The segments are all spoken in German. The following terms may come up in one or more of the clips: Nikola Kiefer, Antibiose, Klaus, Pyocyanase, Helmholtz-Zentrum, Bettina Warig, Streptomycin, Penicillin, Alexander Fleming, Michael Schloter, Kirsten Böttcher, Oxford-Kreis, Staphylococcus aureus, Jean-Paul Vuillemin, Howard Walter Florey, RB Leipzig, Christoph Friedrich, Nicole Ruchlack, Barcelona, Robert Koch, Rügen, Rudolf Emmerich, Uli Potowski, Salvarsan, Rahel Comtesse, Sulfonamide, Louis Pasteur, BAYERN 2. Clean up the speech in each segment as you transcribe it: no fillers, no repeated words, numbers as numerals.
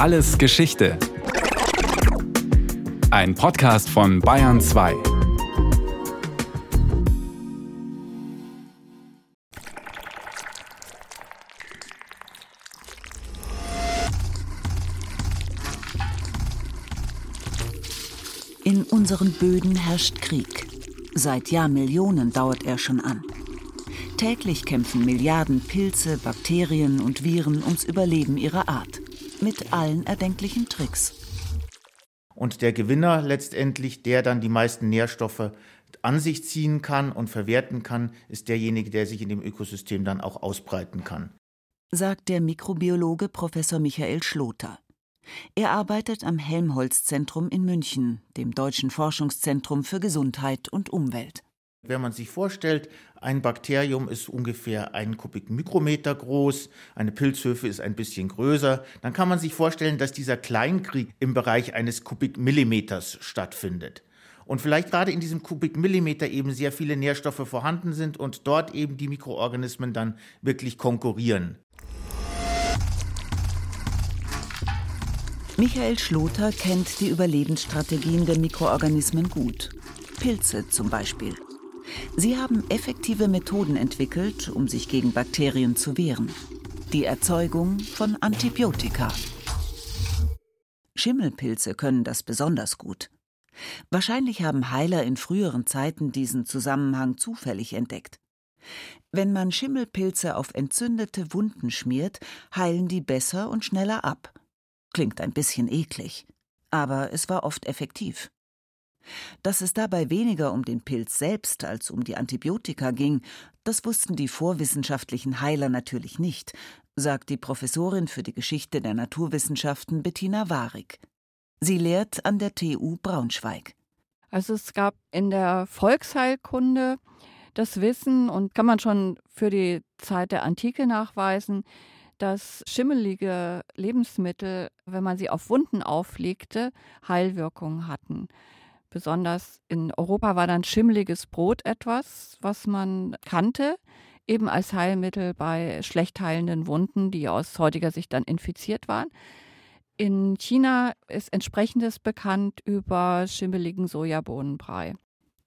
Alles Geschichte. Ein Podcast von BAYERN 2. In unseren Böden herrscht Krieg. Seit Jahrmillionen dauert er schon an. Täglich kämpfen Milliarden Pilze, Bakterien und Viren ums Überleben ihrer Art. Mit allen erdenklichen Tricks. Und der Gewinner letztendlich, der dann die meisten Nährstoffe an sich ziehen kann und verwerten kann, ist derjenige, der sich in dem Ökosystem dann auch ausbreiten kann. Sagt der Mikrobiologe Professor Michael Schloter. Er arbeitet am Helmholtz-Zentrum in München, dem Deutschen Forschungszentrum für Gesundheit und Umwelt. Wenn man sich vorstellt, ein Bakterium ist ungefähr 1 Kubikmikrometer groß, eine Pilzhöfe ist ein bisschen größer, dann kann man sich vorstellen, dass dieser Kleinkrieg im Bereich eines Kubikmillimeters stattfindet. Und vielleicht gerade in diesem Kubikmillimeter eben sehr viele Nährstoffe vorhanden sind und dort eben die Mikroorganismen dann wirklich konkurrieren. Michael Schloter kennt die Überlebensstrategien der Mikroorganismen gut. Pilze zum Beispiel. Sie haben effektive Methoden entwickelt, um sich gegen Bakterien zu wehren. Die Erzeugung von Antibiotika. Schimmelpilze können das besonders gut. Wahrscheinlich haben Heiler in früheren Zeiten diesen Zusammenhang zufällig entdeckt. Wenn man Schimmelpilze auf entzündete Wunden schmiert, heilen die besser und schneller ab. Klingt ein bisschen eklig, aber es war oft effektiv. Dass es dabei weniger um den Pilz selbst als um die Antibiotika ging, das wussten die vorwissenschaftlichen Heiler natürlich nicht, sagt die Professorin für die Geschichte der Naturwissenschaften Bettina Warig. Sie lehrt an der TU Braunschweig. Also es gab in der Volksheilkunde das Wissen und kann man schon für die Zeit der Antike nachweisen, dass schimmelige Lebensmittel, wenn man sie auf Wunden auflegte, Heilwirkungen hatten. Besonders in Europa war dann schimmeliges Brot etwas, was man kannte, eben als Heilmittel bei schlecht heilenden Wunden, die aus heutiger Sicht dann infiziert waren. In China ist Entsprechendes bekannt über schimmeligen Sojabohnenbrei.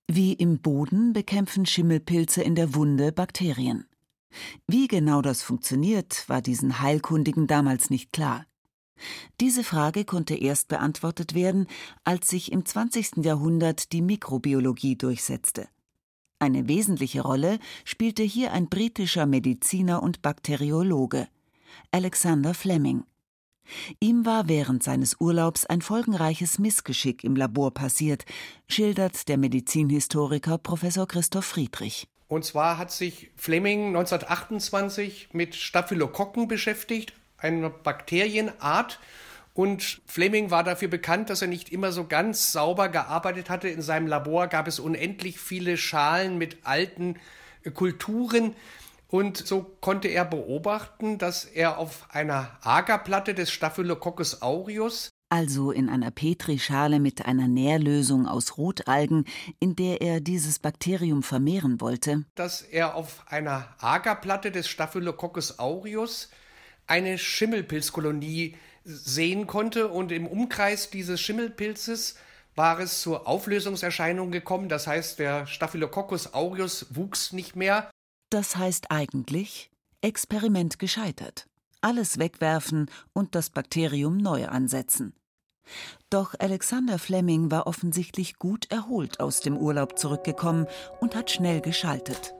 Wie im Boden bekämpfen Schimmelpilze in der Wunde Bakterien. Wie genau das funktioniert, war diesen Heilkundigen damals nicht klar. Diese Frage konnte erst beantwortet werden, als sich im 20. Jahrhundert die Mikrobiologie durchsetzte. Eine wesentliche Rolle spielte hier ein britischer Mediziner und Bakteriologe, Alexander Fleming. Ihm war während seines Urlaubs ein folgenreiches Missgeschick im Labor passiert, schildert der Medizinhistoriker Professor Christoph Friedrich. Und zwar hat sich Fleming 1928 mit Staphylokokken beschäftigt, einer Bakterienart, und Fleming war dafür bekannt, dass er nicht immer so ganz sauber gearbeitet hatte. In seinem Labor gab es unendlich viele Schalen mit alten Kulturen und so konnte er beobachten, dass er auf einer Agerplatte des Staphylococcus aureus, also in einer Petrischale mit einer Nährlösung aus Rotalgen, in der er dieses Bakterium vermehren wollte, eine Schimmelpilzkolonie sehen konnte, und im Umkreis dieses Schimmelpilzes war es zur Auflösungserscheinung gekommen. Das heißt, der Staphylococcus aureus wuchs nicht mehr. Das heißt eigentlich, Experiment gescheitert. Alles wegwerfen und das Bakterium neu ansetzen. Doch Alexander Fleming war offensichtlich gut erholt aus dem Urlaub zurückgekommen und hat schnell geschaltet.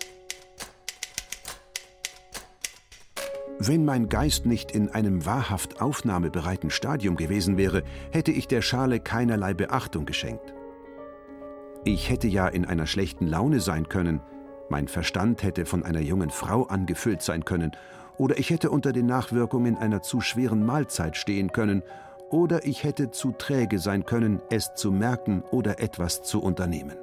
Wenn mein Geist nicht in einem wahrhaft aufnahmebereiten Stadium gewesen wäre, hätte ich der Schale keinerlei Beachtung geschenkt. Ich hätte ja in einer schlechten Laune sein können, mein Verstand hätte von einer jungen Frau angefüllt sein können, oder ich hätte unter den Nachwirkungen einer zu schweren Mahlzeit stehen können, oder ich hätte zu träge sein können, es zu merken oder etwas zu unternehmen.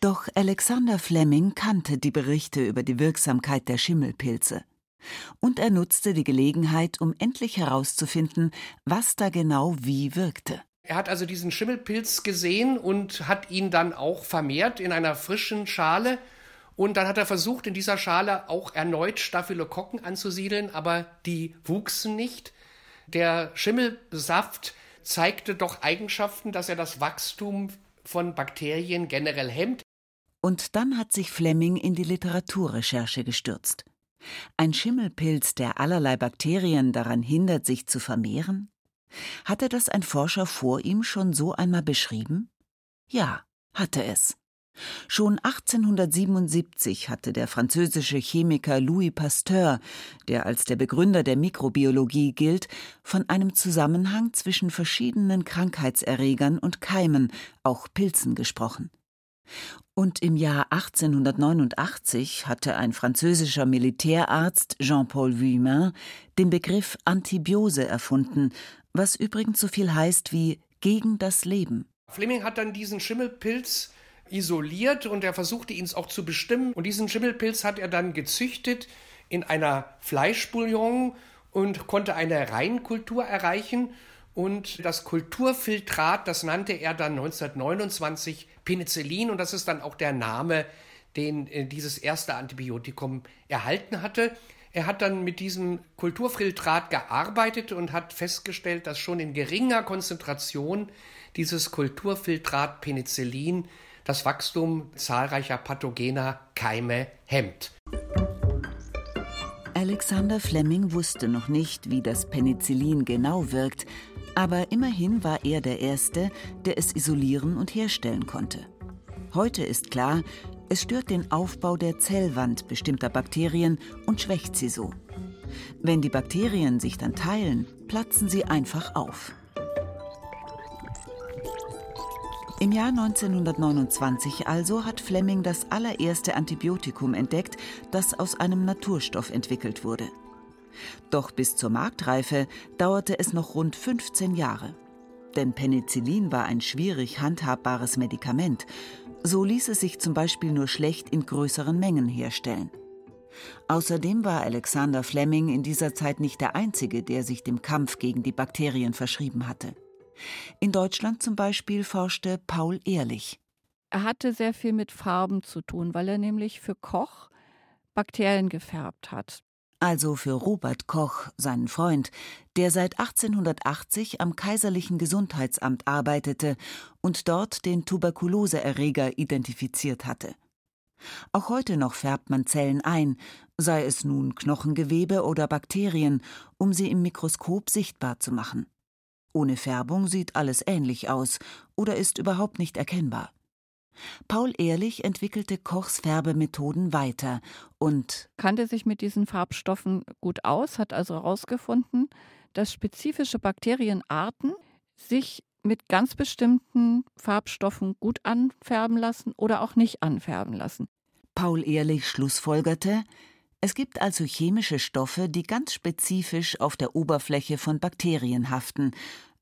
Doch Alexander Fleming kannte die Berichte über die Wirksamkeit der Schimmelpilze. Und er nutzte die Gelegenheit, um endlich herauszufinden, was da genau wie wirkte. Er hat also diesen Schimmelpilz gesehen und hat ihn dann auch vermehrt in einer frischen Schale Und dann hat er versucht, in dieser Schale auch erneut Staphylokokken anzusiedeln, aber die wuchsen nicht. Der Schimmelsaft zeigte doch Eigenschaften, dass er das Wachstum von Bakterien generell hemmt. Und dann hat sich Fleming in die Literaturrecherche gestürzt. Ein Schimmelpilz, der allerlei Bakterien daran hindert, sich zu vermehren? Hatte das ein Forscher vor ihm schon so einmal beschrieben? Ja, hatte es. Schon 1877 hatte der französische Chemiker Louis Pasteur, der als der Begründer der Mikrobiologie gilt, von einem Zusammenhang zwischen verschiedenen Krankheitserregern und Keimen, auch Pilzen, gesprochen. Und im Jahr 1889 hatte ein französischer Militärarzt, Jean-Paul Vuillemin, den Begriff Antibiose erfunden, was übrigens so viel heißt wie gegen das Leben. Fleming hat dann diesen Schimmelpilz isoliert und er versuchte ihn auch zu bestimmen. Und diesen Schimmelpilz hat er dann gezüchtet in einer Fleischbouillon und konnte eine Reinkultur erreichen. Und das Kulturfiltrat, das nannte er dann 1929 Penicillin. Und das ist dann auch der Name, den dieses erste Antibiotikum erhalten hatte. Er hat dann mit diesem Kulturfiltrat gearbeitet und hat festgestellt, dass schon in geringer Konzentration dieses Kulturfiltrat Penicillin das Wachstum zahlreicher pathogener Keime hemmt. Alexander Fleming wusste noch nicht, wie das Penicillin genau wirkt, aber immerhin war er der Erste, der es isolieren und herstellen konnte. Heute ist klar, es stört den Aufbau der Zellwand bestimmter Bakterien und schwächt sie so. Wenn die Bakterien sich dann teilen, platzen sie einfach auf. Im Jahr 1929 also hat Fleming das allererste Antibiotikum entdeckt, das aus einem Naturstoff entwickelt wurde. Doch bis zur Marktreife dauerte es noch rund 15 Jahre. Denn Penicillin war ein schwierig handhabbares Medikament. So ließ es sich zum Beispiel nur schlecht in größeren Mengen herstellen. Außerdem war Alexander Fleming in dieser Zeit nicht der Einzige, der sich dem Kampf gegen die Bakterien verschrieben hatte. In Deutschland zum Beispiel forschte Paul Ehrlich. Er hatte sehr viel mit Farben zu tun, weil er nämlich für Koch Bakterien gefärbt hat. Also für Robert Koch, seinen Freund, der seit 1880 am Kaiserlichen Gesundheitsamt arbeitete und dort den Tuberkuloseerreger identifiziert hatte. Auch heute noch färbt man Zellen ein, sei es nun Knochengewebe oder Bakterien, um sie im Mikroskop sichtbar zu machen. Ohne Färbung sieht alles ähnlich aus oder ist überhaupt nicht erkennbar. Paul Ehrlich entwickelte Kochs Färbemethoden weiter und kannte sich mit diesen Farbstoffen gut aus, hat also herausgefunden, dass spezifische Bakterienarten sich mit ganz bestimmten Farbstoffen gut anfärben lassen oder auch nicht anfärben lassen. Paul Ehrlich schlussfolgerte: Es gibt also chemische Stoffe, die ganz spezifisch auf der Oberfläche von Bakterien haften,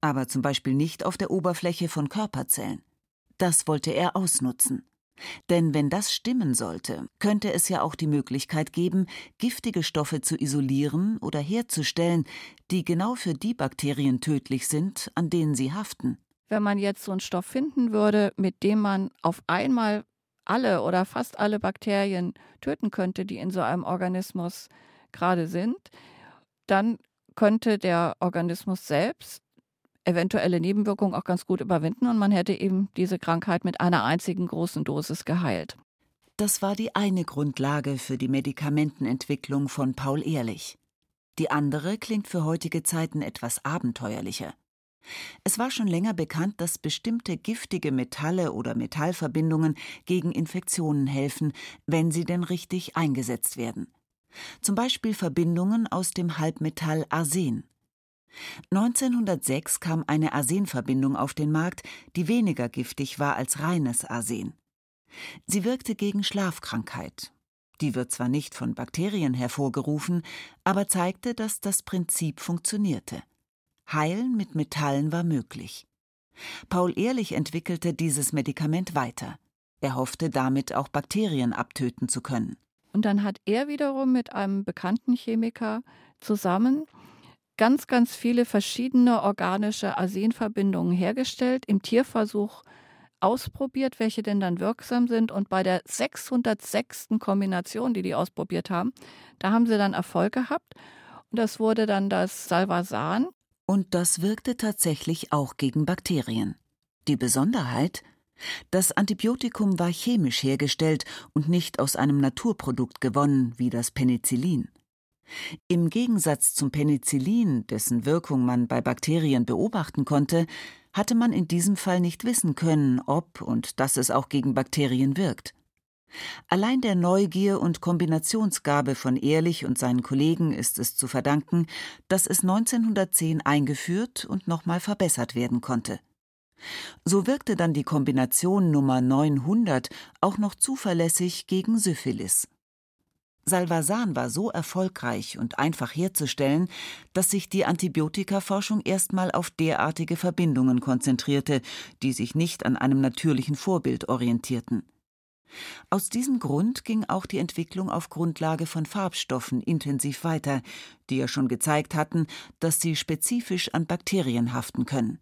aber zum Beispiel nicht auf der Oberfläche von Körperzellen. Das wollte er ausnutzen. Denn wenn das stimmen sollte, könnte es ja auch die Möglichkeit geben, giftige Stoffe zu isolieren oder herzustellen, die genau für die Bakterien tödlich sind, an denen sie haften. Wenn man jetzt so einen Stoff finden würde, mit dem man auf einmal alle oder fast alle Bakterien töten könnte, die in so einem Organismus gerade sind, dann könnte der Organismus selbst eventuelle Nebenwirkungen auch ganz gut überwinden und man hätte eben diese Krankheit mit einer einzigen großen Dosis geheilt. Das war die eine Grundlage für die Medikamentenentwicklung von Paul Ehrlich. Die andere klingt für heutige Zeiten etwas abenteuerlicher. Es war schon länger bekannt, dass bestimmte giftige Metalle oder Metallverbindungen gegen Infektionen helfen, wenn sie denn richtig eingesetzt werden. Zum Beispiel Verbindungen aus dem Halbmetall Arsen. 1906 kam eine Arsenverbindung auf den Markt, die weniger giftig war als reines Arsen. Sie wirkte gegen Schlafkrankheit. Die wird zwar nicht von Bakterien hervorgerufen, aber zeigte, dass das Prinzip funktionierte. Heilen mit Metallen war möglich. Paul Ehrlich entwickelte dieses Medikament weiter. Er hoffte, damit auch Bakterien abtöten zu können. Und dann hat er wiederum mit einem bekannten Chemiker zusammen ganz, ganz viele verschiedene organische Arsenverbindungen hergestellt, im Tierversuch ausprobiert, welche denn dann wirksam sind. Und bei der 606. Kombination, die ausprobiert haben, da haben sie dann Erfolg gehabt. Und das wurde dann das Salvarsan. Und das wirkte tatsächlich auch gegen Bakterien. Die Besonderheit: Das Antibiotikum war chemisch hergestellt und nicht aus einem Naturprodukt gewonnen, wie das Penicillin. Im Gegensatz zum Penicillin, dessen Wirkung man bei Bakterien beobachten konnte, hatte man in diesem Fall nicht wissen können, ob und dass es auch gegen Bakterien wirkt. Allein der Neugier und Kombinationsgabe von Ehrlich und seinen Kollegen ist es zu verdanken, dass es 1910 eingeführt und nochmal verbessert werden konnte. So wirkte dann die Kombination Nummer 900 auch noch zuverlässig gegen Syphilis. Salvarsan war so erfolgreich und einfach herzustellen, dass sich die Antibiotikaforschung erstmal auf derartige Verbindungen konzentrierte, die sich nicht an einem natürlichen Vorbild orientierten. Aus diesem Grund ging auch die Entwicklung auf Grundlage von Farbstoffen intensiv weiter, die ja schon gezeigt hatten, dass sie spezifisch an Bakterien haften können.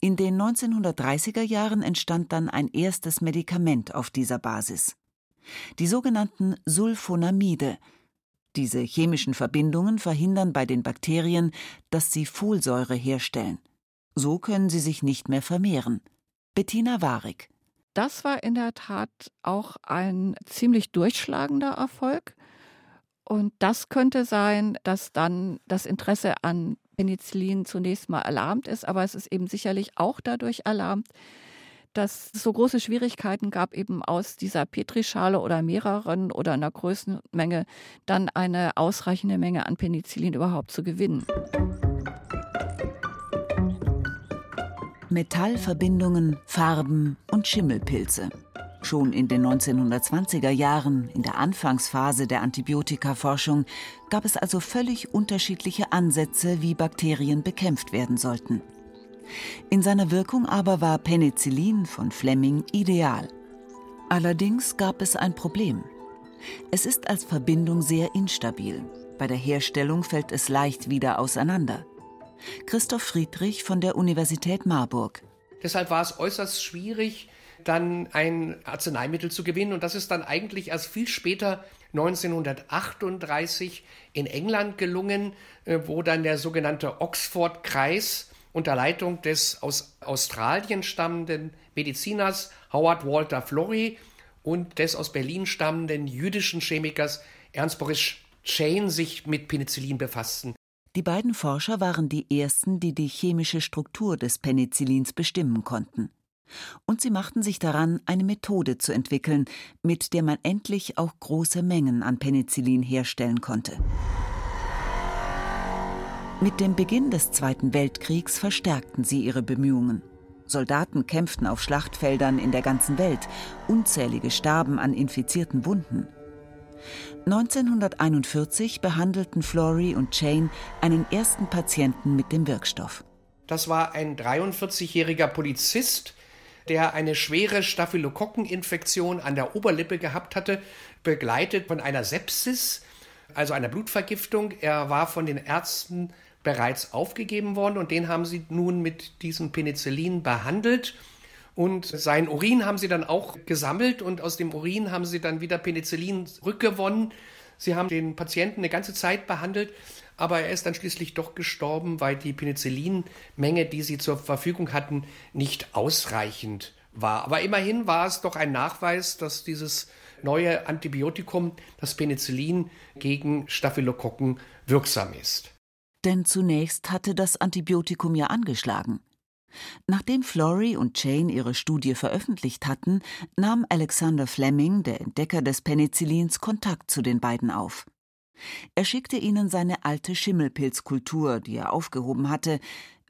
In den 1930er Jahren entstand dann ein erstes Medikament auf dieser Basis. Die sogenannten Sulfonamide. Diese chemischen Verbindungen verhindern bei den Bakterien, dass sie Folsäure herstellen. So können sie sich nicht mehr vermehren. Bettina Warig. Das war in der Tat auch ein ziemlich durchschlagender Erfolg. Und das könnte sein, dass dann das Interesse an Penicillin zunächst mal erlahmt ist. Aber es ist eben sicherlich auch dadurch erlahmt, dass es so große Schwierigkeiten gab, eben aus dieser Petrischale oder mehreren oder einer Größenmenge dann eine ausreichende Menge an Penicillin überhaupt zu gewinnen. Metallverbindungen, Farben und Schimmelpilze. Schon in den 1920er Jahren, in der Anfangsphase der Antibiotikaforschung, gab es also völlig unterschiedliche Ansätze, wie Bakterien bekämpft werden sollten. In seiner Wirkung aber war Penicillin von Fleming ideal. Allerdings gab es ein Problem. Es ist als Verbindung sehr instabil. Bei der Herstellung fällt es leicht wieder auseinander. Christoph Friedrich von der Universität Marburg. Deshalb war es äußerst schwierig, dann ein Arzneimittel zu gewinnen. Und das ist dann eigentlich erst viel später, 1938, in England gelungen, wo dann der sogenannte Oxford-Kreis unter Leitung des aus Australien stammenden Mediziners Howard Walter Florey und des aus Berlin stammenden jüdischen Chemikers Ernst Boris Chain sich mit Penicillin befassten. Die beiden Forscher waren die ersten, die die chemische Struktur des Penicillins bestimmen konnten. Und sie machten sich daran, eine Methode zu entwickeln, mit der man endlich auch große Mengen an Penicillin herstellen konnte. Mit dem Beginn des Zweiten Weltkriegs verstärkten sie ihre Bemühungen. Soldaten kämpften auf Schlachtfeldern in der ganzen Welt, unzählige starben an infizierten Wunden. 1941 behandelten Florey und Chain einen ersten Patienten mit dem Wirkstoff. Das war ein 43-jähriger Polizist, der eine schwere Staphylokokkeninfektion an der Oberlippe gehabt hatte, begleitet von einer Sepsis, also einer Blutvergiftung. Er war von den Ärzten bereits aufgegeben worden und den haben sie nun mit diesem Penicillin behandelt. Und seinen Urin haben sie dann auch gesammelt und aus dem Urin haben sie dann wieder Penicillin rückgewonnen. Sie haben den Patienten eine ganze Zeit behandelt, aber er ist dann schließlich doch gestorben, weil die Penicillinmenge, die sie zur Verfügung hatten, nicht ausreichend war. Aber immerhin war es doch ein Nachweis, dass dieses neue Antibiotikum, das Penicillin, gegen Staphylokokken wirksam ist. Denn zunächst hatte das Antibiotikum ja angeschlagen. Nachdem Florey und Chain ihre Studie veröffentlicht hatten, nahm Alexander Fleming, der Entdecker des Penicillins, Kontakt zu den beiden auf. Er schickte ihnen seine alte Schimmelpilzkultur, die er aufgehoben hatte,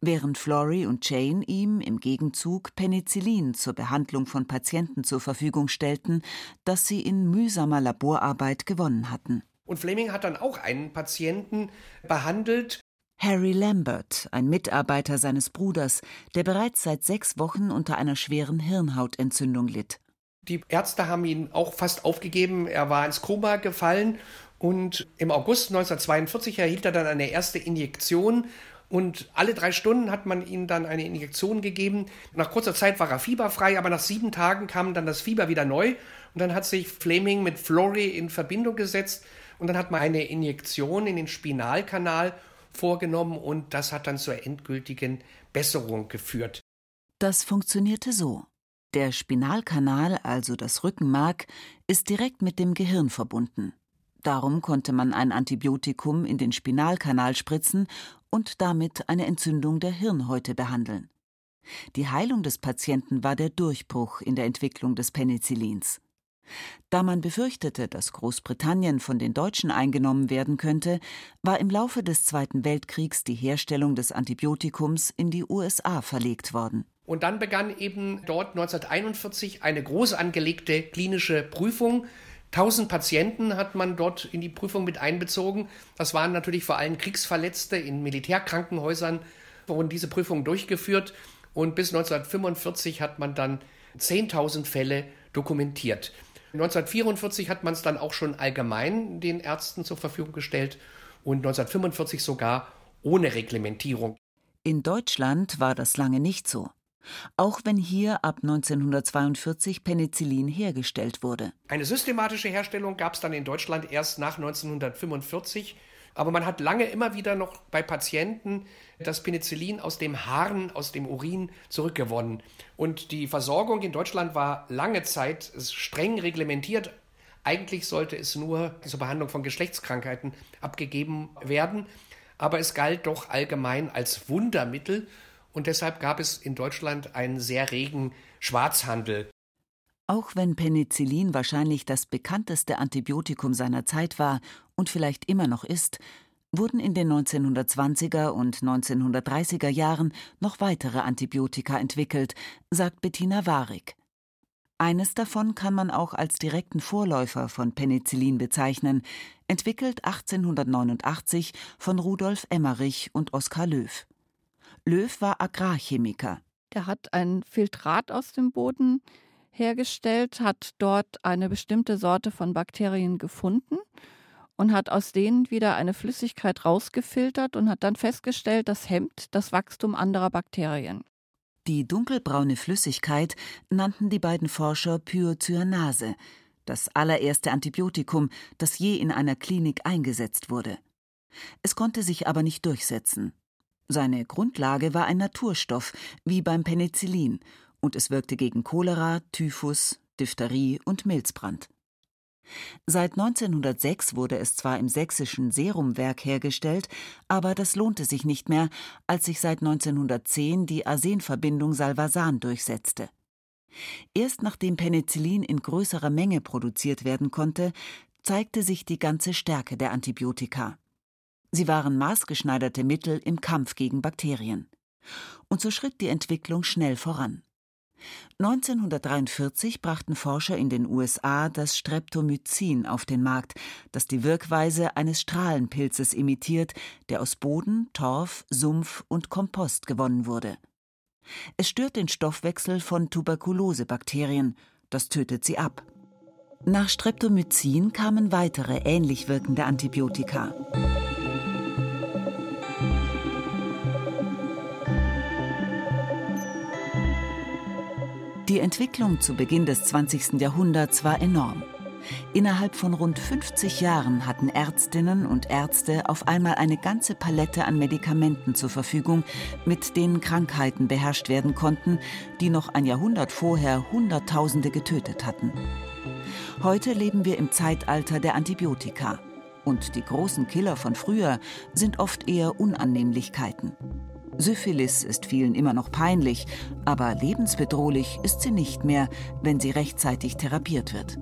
während Florey und Chain ihm im Gegenzug Penicillin zur Behandlung von Patienten zur Verfügung stellten, das sie in mühsamer Laborarbeit gewonnen hatten. Und Fleming hat dann auch einen Patienten behandelt. Harry Lambert, ein Mitarbeiter seines Bruders, der bereits seit 6 Wochen unter einer schweren Hirnhautentzündung litt. Die Ärzte haben ihn auch fast aufgegeben, er war ins Koma gefallen und im August 1942 erhielt er dann eine erste Injektion Und alle 3 Stunden hat man ihm dann eine Injektion gegeben. Nach kurzer Zeit war er fieberfrei, aber nach 7 Tagen kam dann das Fieber wieder neu. Und dann hat sich Fleming mit Florey in Verbindung gesetzt. Und dann hat man eine Injektion in den Spinalkanal vorgenommen. Und das hat dann zur endgültigen Besserung geführt. Das funktionierte so. Der Spinalkanal, also das Rückenmark, ist direkt mit dem Gehirn verbunden. Darum konnte man ein Antibiotikum in den Spinalkanal spritzen und damit eine Entzündung der Hirnhäute behandeln. Die Heilung des Patienten war der Durchbruch in der Entwicklung des Penicillins. Da man befürchtete, dass Großbritannien von den Deutschen eingenommen werden könnte, war im Laufe des Zweiten Weltkriegs die Herstellung des Antibiotikums in die USA verlegt worden. Und dann begann eben dort 1941 eine groß angelegte klinische Prüfung. 1000 Patienten hat man dort in die Prüfung mit einbezogen. Das waren natürlich vor allem Kriegsverletzte. In Militärkrankenhäusern wurden diese Prüfungen durchgeführt. Und bis 1945 hat man dann 10.000 Fälle dokumentiert. 1944 hat man es dann auch schon allgemein den Ärzten zur Verfügung gestellt und 1945 sogar ohne Reglementierung. In Deutschland war das lange nicht so. Auch wenn hier ab 1942 Penicillin hergestellt wurde. Eine systematische Herstellung gab es dann in Deutschland erst nach 1945. Aber man hat lange immer wieder noch bei Patienten das Penicillin aus dem Harn, aus dem Urin zurückgewonnen. Und die Versorgung in Deutschland war lange Zeit streng reglementiert. Eigentlich sollte es nur zur Behandlung von Geschlechtskrankheiten abgegeben werden. Aber es galt doch allgemein als Wundermittel. Und deshalb gab es in Deutschland einen sehr regen Schwarzhandel. Auch wenn Penicillin wahrscheinlich das bekannteste Antibiotikum seiner Zeit war und vielleicht immer noch ist, wurden in den 1920er und 1930er Jahren noch weitere Antibiotika entwickelt, sagt Bettina Warig. Eines davon kann man auch als direkten Vorläufer von Penicillin bezeichnen, entwickelt 1889 von Rudolf Emmerich und Oskar Löw. Löw war Agrarchemiker. Der hat ein Filtrat aus dem Boden hergestellt, hat dort eine bestimmte Sorte von Bakterien gefunden und hat aus denen wieder eine Flüssigkeit rausgefiltert und hat dann festgestellt, das hemmt das Wachstum anderer Bakterien. Die dunkelbraune Flüssigkeit nannten die beiden Forscher Pyocyanase, das allererste Antibiotikum, das je in einer Klinik eingesetzt wurde. Es konnte sich aber nicht durchsetzen. Seine Grundlage war ein Naturstoff, wie beim Penicillin, und es wirkte gegen Cholera, Typhus, Diphtherie und Milzbrand. Seit 1906 wurde es zwar im sächsischen Serumwerk hergestellt, aber das lohnte sich nicht mehr, als sich seit 1910 die Arsenverbindung Salvarsan durchsetzte. Erst nachdem Penicillin in größerer Menge produziert werden konnte, zeigte sich die ganze Stärke der Antibiotika. Sie waren maßgeschneiderte Mittel im Kampf gegen Bakterien. Und so schritt die Entwicklung schnell voran. 1943 brachten Forscher in den USA das Streptomycin auf den Markt, das die Wirkweise eines Strahlenpilzes imitiert, der aus Boden, Torf, Sumpf und Kompost gewonnen wurde. Es stört den Stoffwechsel von Tuberkulosebakterien, das tötet sie ab. Nach Streptomycin kamen weitere ähnlich wirkende Antibiotika. Die Entwicklung zu Beginn des 20. Jahrhunderts war enorm. Innerhalb von rund 50 Jahren hatten Ärztinnen und Ärzte auf einmal eine ganze Palette an Medikamenten zur Verfügung, mit denen Krankheiten beherrscht werden konnten, die noch ein Jahrhundert vorher Hunderttausende getötet hatten. Heute leben wir im Zeitalter der Antibiotika. Und die großen Killer von früher sind oft eher Unannehmlichkeiten. Syphilis ist vielen immer noch peinlich, aber lebensbedrohlich ist sie nicht mehr, wenn sie rechtzeitig therapiert wird.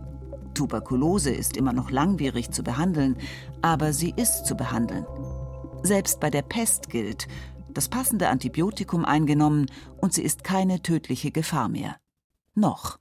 Tuberkulose ist immer noch langwierig zu behandeln, aber sie ist zu behandeln. Selbst bei der Pest gilt, das passende Antibiotikum eingenommen und sie ist keine tödliche Gefahr mehr. Noch.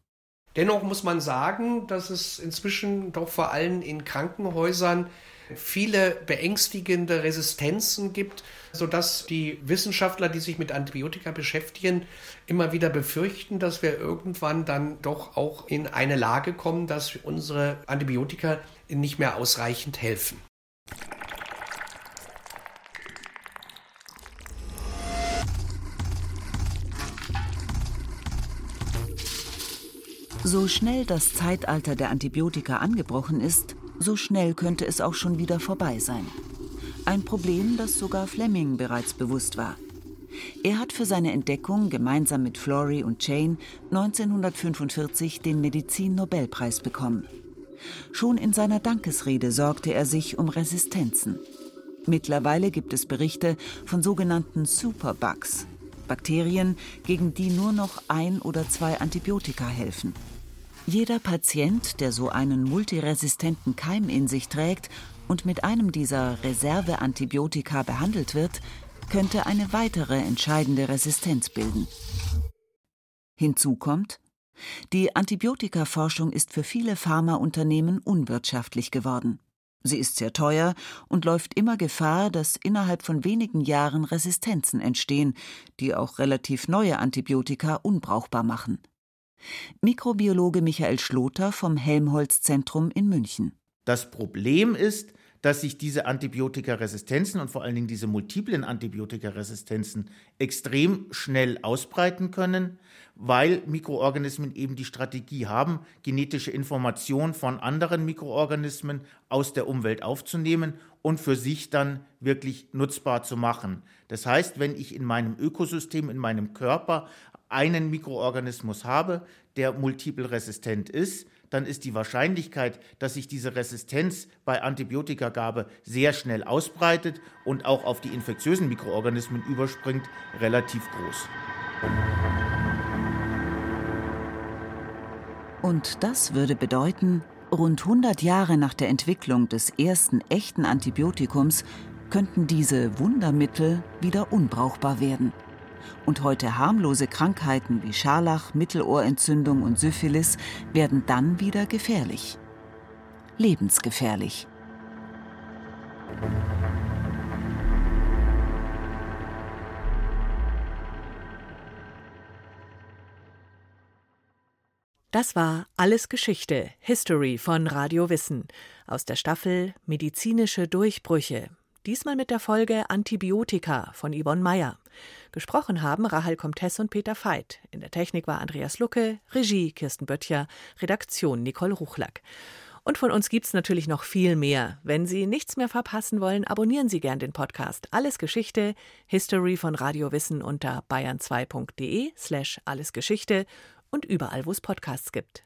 Dennoch muss man sagen, dass es inzwischen doch vor allem in Krankenhäusern viele beängstigende Resistenzen gibt, sodass die Wissenschaftler, die sich mit Antibiotika beschäftigen, immer wieder befürchten, dass wir irgendwann dann doch auch in eine Lage kommen, dass unsere Antibiotika nicht mehr ausreichend helfen. So schnell das Zeitalter der Antibiotika angebrochen ist, so schnell könnte es auch schon wieder vorbei sein. Ein Problem, das sogar Fleming bereits bewusst war. Er hat für seine Entdeckung gemeinsam mit Florey und Chain 1945 den Medizin-Nobelpreis bekommen. Schon in seiner Dankesrede sorgte er sich um Resistenzen. Mittlerweile gibt es Berichte von sogenannten Superbugs, Bakterien, gegen die nur noch 1 oder 2 Antibiotika helfen. Jeder Patient, der so einen multiresistenten Keim in sich trägt und mit einem dieser Reserveantibiotika behandelt wird, könnte eine weitere entscheidende Resistenz bilden. Hinzu kommt, die Antibiotikaforschung ist für viele Pharmaunternehmen unwirtschaftlich geworden. Sie ist sehr teuer und läuft immer Gefahr, dass innerhalb von wenigen Jahren Resistenzen entstehen, die auch relativ neue Antibiotika unbrauchbar machen. Mikrobiologe Michael Schloter vom Helmholtz-Zentrum in München. Das Problem ist, dass sich diese Antibiotikaresistenzen und vor allen Dingen diese multiplen Antibiotikaresistenzen extrem schnell ausbreiten können, weil Mikroorganismen eben die Strategie haben, genetische Informationen von anderen Mikroorganismen aus der Umwelt aufzunehmen und für sich dann wirklich nutzbar zu machen. Das heißt, wenn ich in meinem Ökosystem, in meinem Körper einen Mikroorganismus habe, der multiple resistent ist, dann ist die Wahrscheinlichkeit, dass sich diese Resistenz bei Antibiotikagabe sehr schnell ausbreitet und auch auf die infektiösen Mikroorganismen überspringt, relativ groß. Und das würde bedeuten, rund 100 Jahre nach der Entwicklung des ersten echten Antibiotikums könnten diese Wundermittel wieder unbrauchbar werden. Und heute harmlose Krankheiten wie Scharlach, Mittelohrentzündung und Syphilis werden dann wieder gefährlich. Lebensgefährlich. Das war Alles Geschichte, History von Radio Wissen aus der Staffel Medizinische Durchbrüche. Diesmal mit der Folge Antibiotika von Yvonne Meyer. Gesprochen haben Rahel Comtesse und Peter Veit. In der Technik war Andreas Lucke, Regie Kirsten Böttcher, Redaktion Nicole Ruchlack. Und von uns gibt's natürlich noch viel mehr. Wenn Sie nichts mehr verpassen wollen, abonnieren Sie gern den Podcast Alles Geschichte, History von Radio Wissen unter bayern2.de/allesgeschichte und überall, wo es Podcasts gibt.